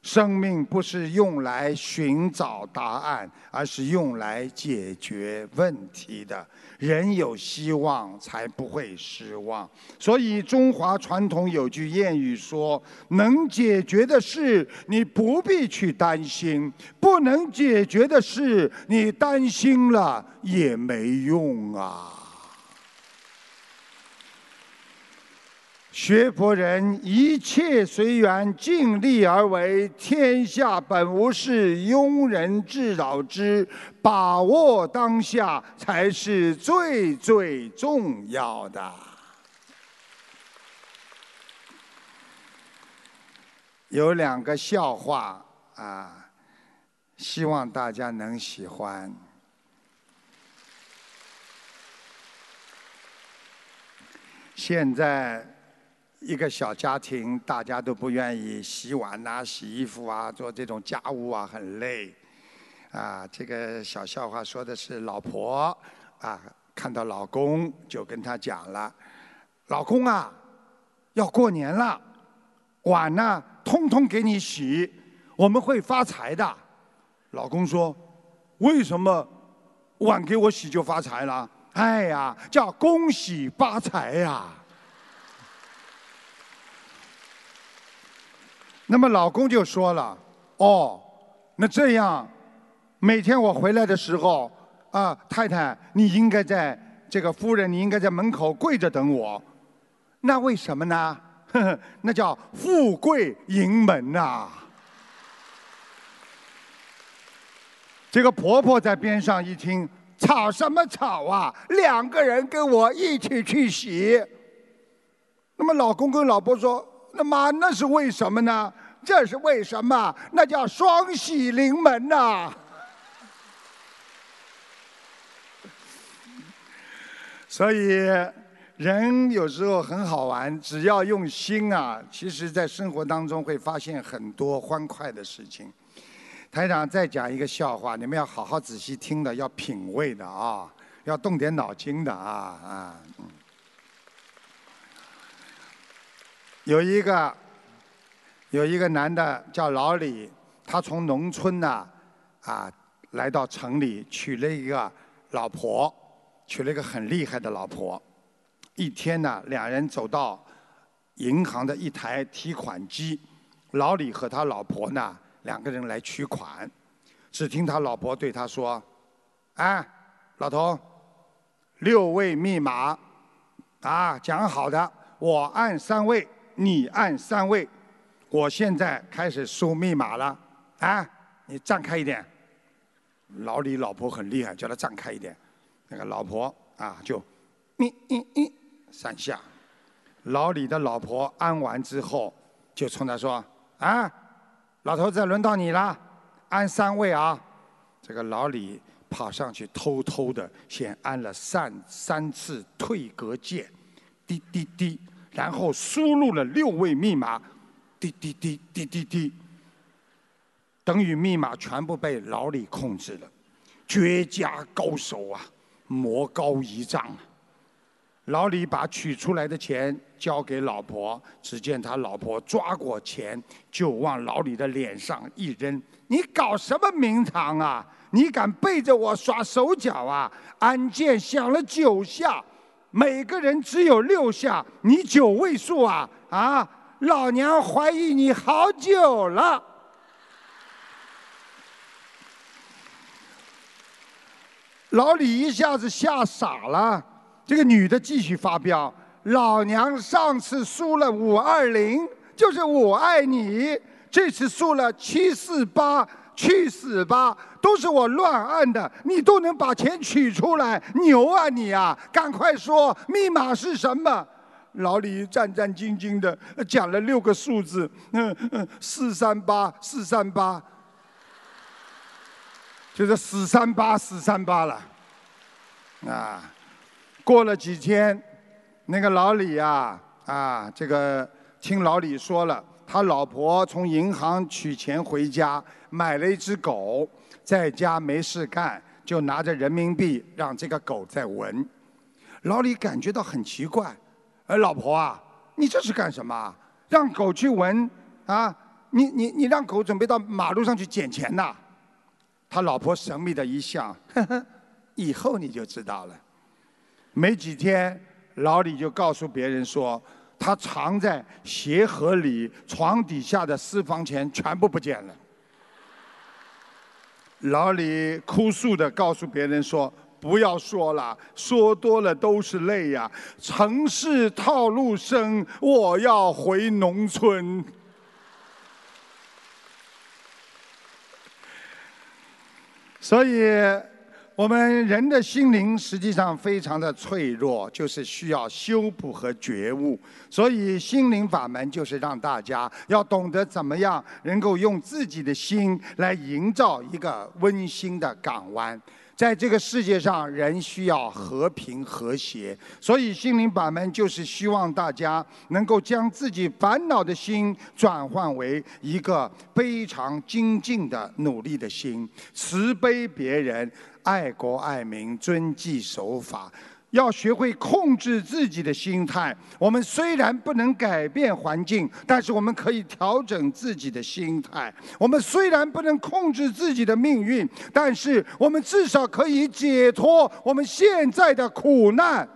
生命不是用来寻找答案，而是用来解决问题的。人有希望，才不会失望。所以中华传统有句谚语说：“能解决的事，你不必去担心；不能解决的事，你担心了也没用啊。”学佛人一切随缘，尽力而为，天下本无事，庸人自扰之。把握当下才是最最重要的。有两个笑话啊，希望大家能喜欢。现在一个小家庭，大家都不愿意洗碗啊、洗衣服啊、做这种家务啊，很累。啊，这个小笑话说的是老婆啊，看到老公就跟他讲了：“老公啊，要过年了，碗呢通通给你洗，我们会发财的。”老公说：“为什么碗给我洗就发财了？”“哎呀，叫恭喜发财呀。”那么老公就说了：“哦，那这样，每天我回来的时候，啊，太太，你应该在这个夫人，你应该在门口跪着等我。那为什么呢？呵呵，那叫富贵迎门呐。”这个婆婆在边上一听，吵什么吵啊？两个人跟我一起去洗。那么老公跟老婆说：“那妈，那是为什么呢？”“这是为什么？那叫双喜临门呐。”所以人有时候很好玩，只要用心啊，其实在生活当中会发现很多欢快的事情。台长再讲一个笑话，你们要好好仔细听的，要品味的啊，要动点脑筋的啊。有一个男的叫老李，他从农村呢，来到城里，娶了一个老婆，娶了一个很厉害的老婆。一天呢，两人走到银行的一台提款机，老李和他老婆呢，两个人来取款。只听他老婆对他说：“哎，老头，6位密码，啊，讲好的，我按3位。”你按3位，我现在开始输密码了，啊，你站开一点。老李老婆很厉害，叫他站开一点。那个老婆啊，就3下。老李的老婆按完之后，就冲他说：“啊，老头子，轮到你了，安三位啊！”这个老李跑上去，偷偷的先安了三次退格键，滴滴滴，然后输入了6位密码，滴滴滴滴滴滴，等于密码全部被老李控制了，绝佳高手啊，魔高一丈啊！ 老李把取出来的钱交给老婆，只见他老婆抓过钱就往老李的脸上一扔：“你搞什么名堂啊？你敢背着我耍手脚啊？”按键响了9下，每个人只有6下，你9位数啊！啊，老娘怀疑你好久了。老李一下子吓傻了。 这个女的继续发飙：“老娘上次输了520，就是我爱你；这次输了748，去死吧！都是我乱按的，你都能把钱取出来，牛啊你啊！赶快说密码是什么！”老李战战兢兢的讲了6个数字，438，438，就是438，438了，啊。 过了几天，那个老李这个听老李说了，他老婆从银行取钱回家，买了一只狗，在家没事干，就拿着人民币让这个狗在闻。老李感觉到很奇怪，老婆啊，你这是干什么？让狗去闻啊？你让狗准备到马路上去捡钱呐？他老婆神秘的一笑，呵呵，以后你就知道了。 没几天，老李就告诉别人说，他藏在鞋盒里、床底下的私房钱全部不见了。老李哭诉的告诉别人说：“不要说了，说多了都是泪呀。城市套路深，我要回农村。”所以。 我们人的心灵实际上非常的脆弱，就是需要修补和觉悟。所以心灵法门就是让大家要懂得怎么样能够用自己的心来营造一个温馨的港湾。在这个世界上，人需要和平和谐，所以心灵法门就是希望大家能够将自己烦恼的心转换为一个非常精进的努力的心，慈悲别人。 爱国爱民，遵纪守法，要学会控制自己的心态。我们虽然不能改变环境，但是我们可以调整自己的心态。我们虽然不能控制自己的命运，但是我们至少可以解脱我们现在的苦难。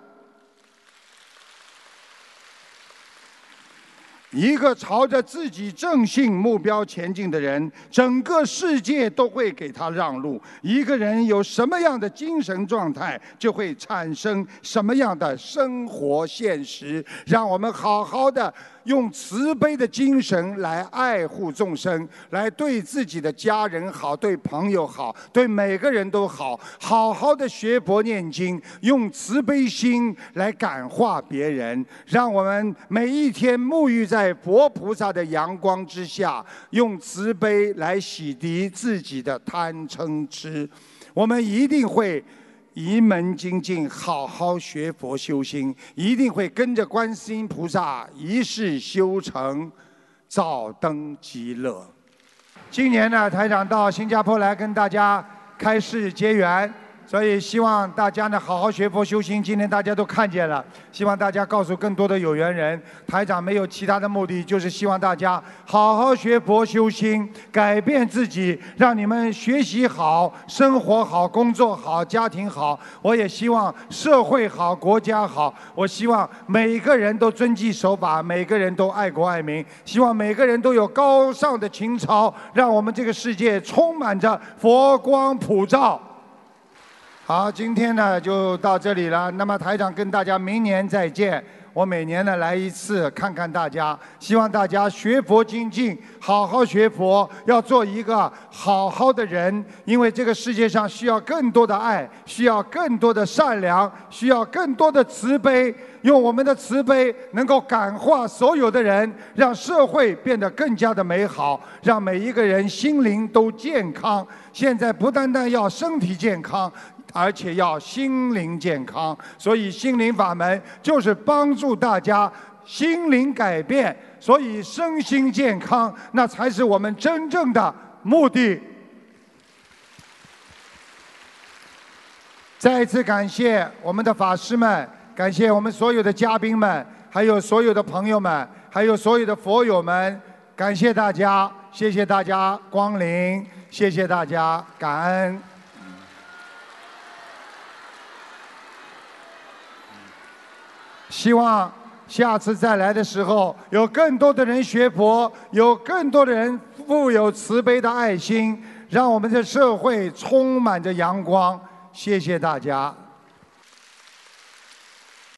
一个朝着自己正性目标前进的人，整个世界都会给他让路。一个人有什么样的精神状态，就会产生什么样的生活现实。让我们好好的用慈悲的精神来爱护众生，来对自己的家人好，对朋友好，对每个人都好。好好的学佛念经，用慈悲心来感化别人。让我们每一天沐浴在佛菩萨的阳光之下，用慈悲来洗涤自己的贪嗔痴，我们一定会一门精进，好好学佛修心，一定会跟着观世音菩萨一世修成，早登极乐。今年呢，台长到新加坡来跟大家开示结缘，所以希望大家呢好好学佛修心。今天大家都看见了，希望大家告诉更多的有缘人，台长没有其他的目的，就是希望大家好好学佛修心，改变自己，让你们学习好、生活好、工作好、家庭好。我也希望社会好、国家好。我希望每个人都遵纪守法，每个人都爱国爱民，希望每个人都有高尚的情操，让我们这个世界充满着佛光普照。 好，今天呢就到这里了。那么台长跟大家明年再见。我每年呢来一次看看大家，希望大家学佛精进，好好学佛，要做一个好好的人，因为这个世界上需要更多的爱，需要更多的善良，需要更多的慈悲。 用我们的慈悲，能够感化所有的人，让社会变得更加的美好，让每一个人心灵都健康。现在不单单要身体健康，而且要心灵健康。所以心灵法门就是帮助大家心灵改变，所以身心健康，那才是我们真正的目的。 再一次感谢我们的法师们。 感谢我们所有的嘉宾们，还有所有的朋友们，还有所有的佛友们，感谢大家，谢谢大家光临，谢谢大家，感恩。希望下次再来的时候，有更多的人学佛，有更多的人富有慈悲的爱心，让我们的社会充满着阳光。谢谢大家。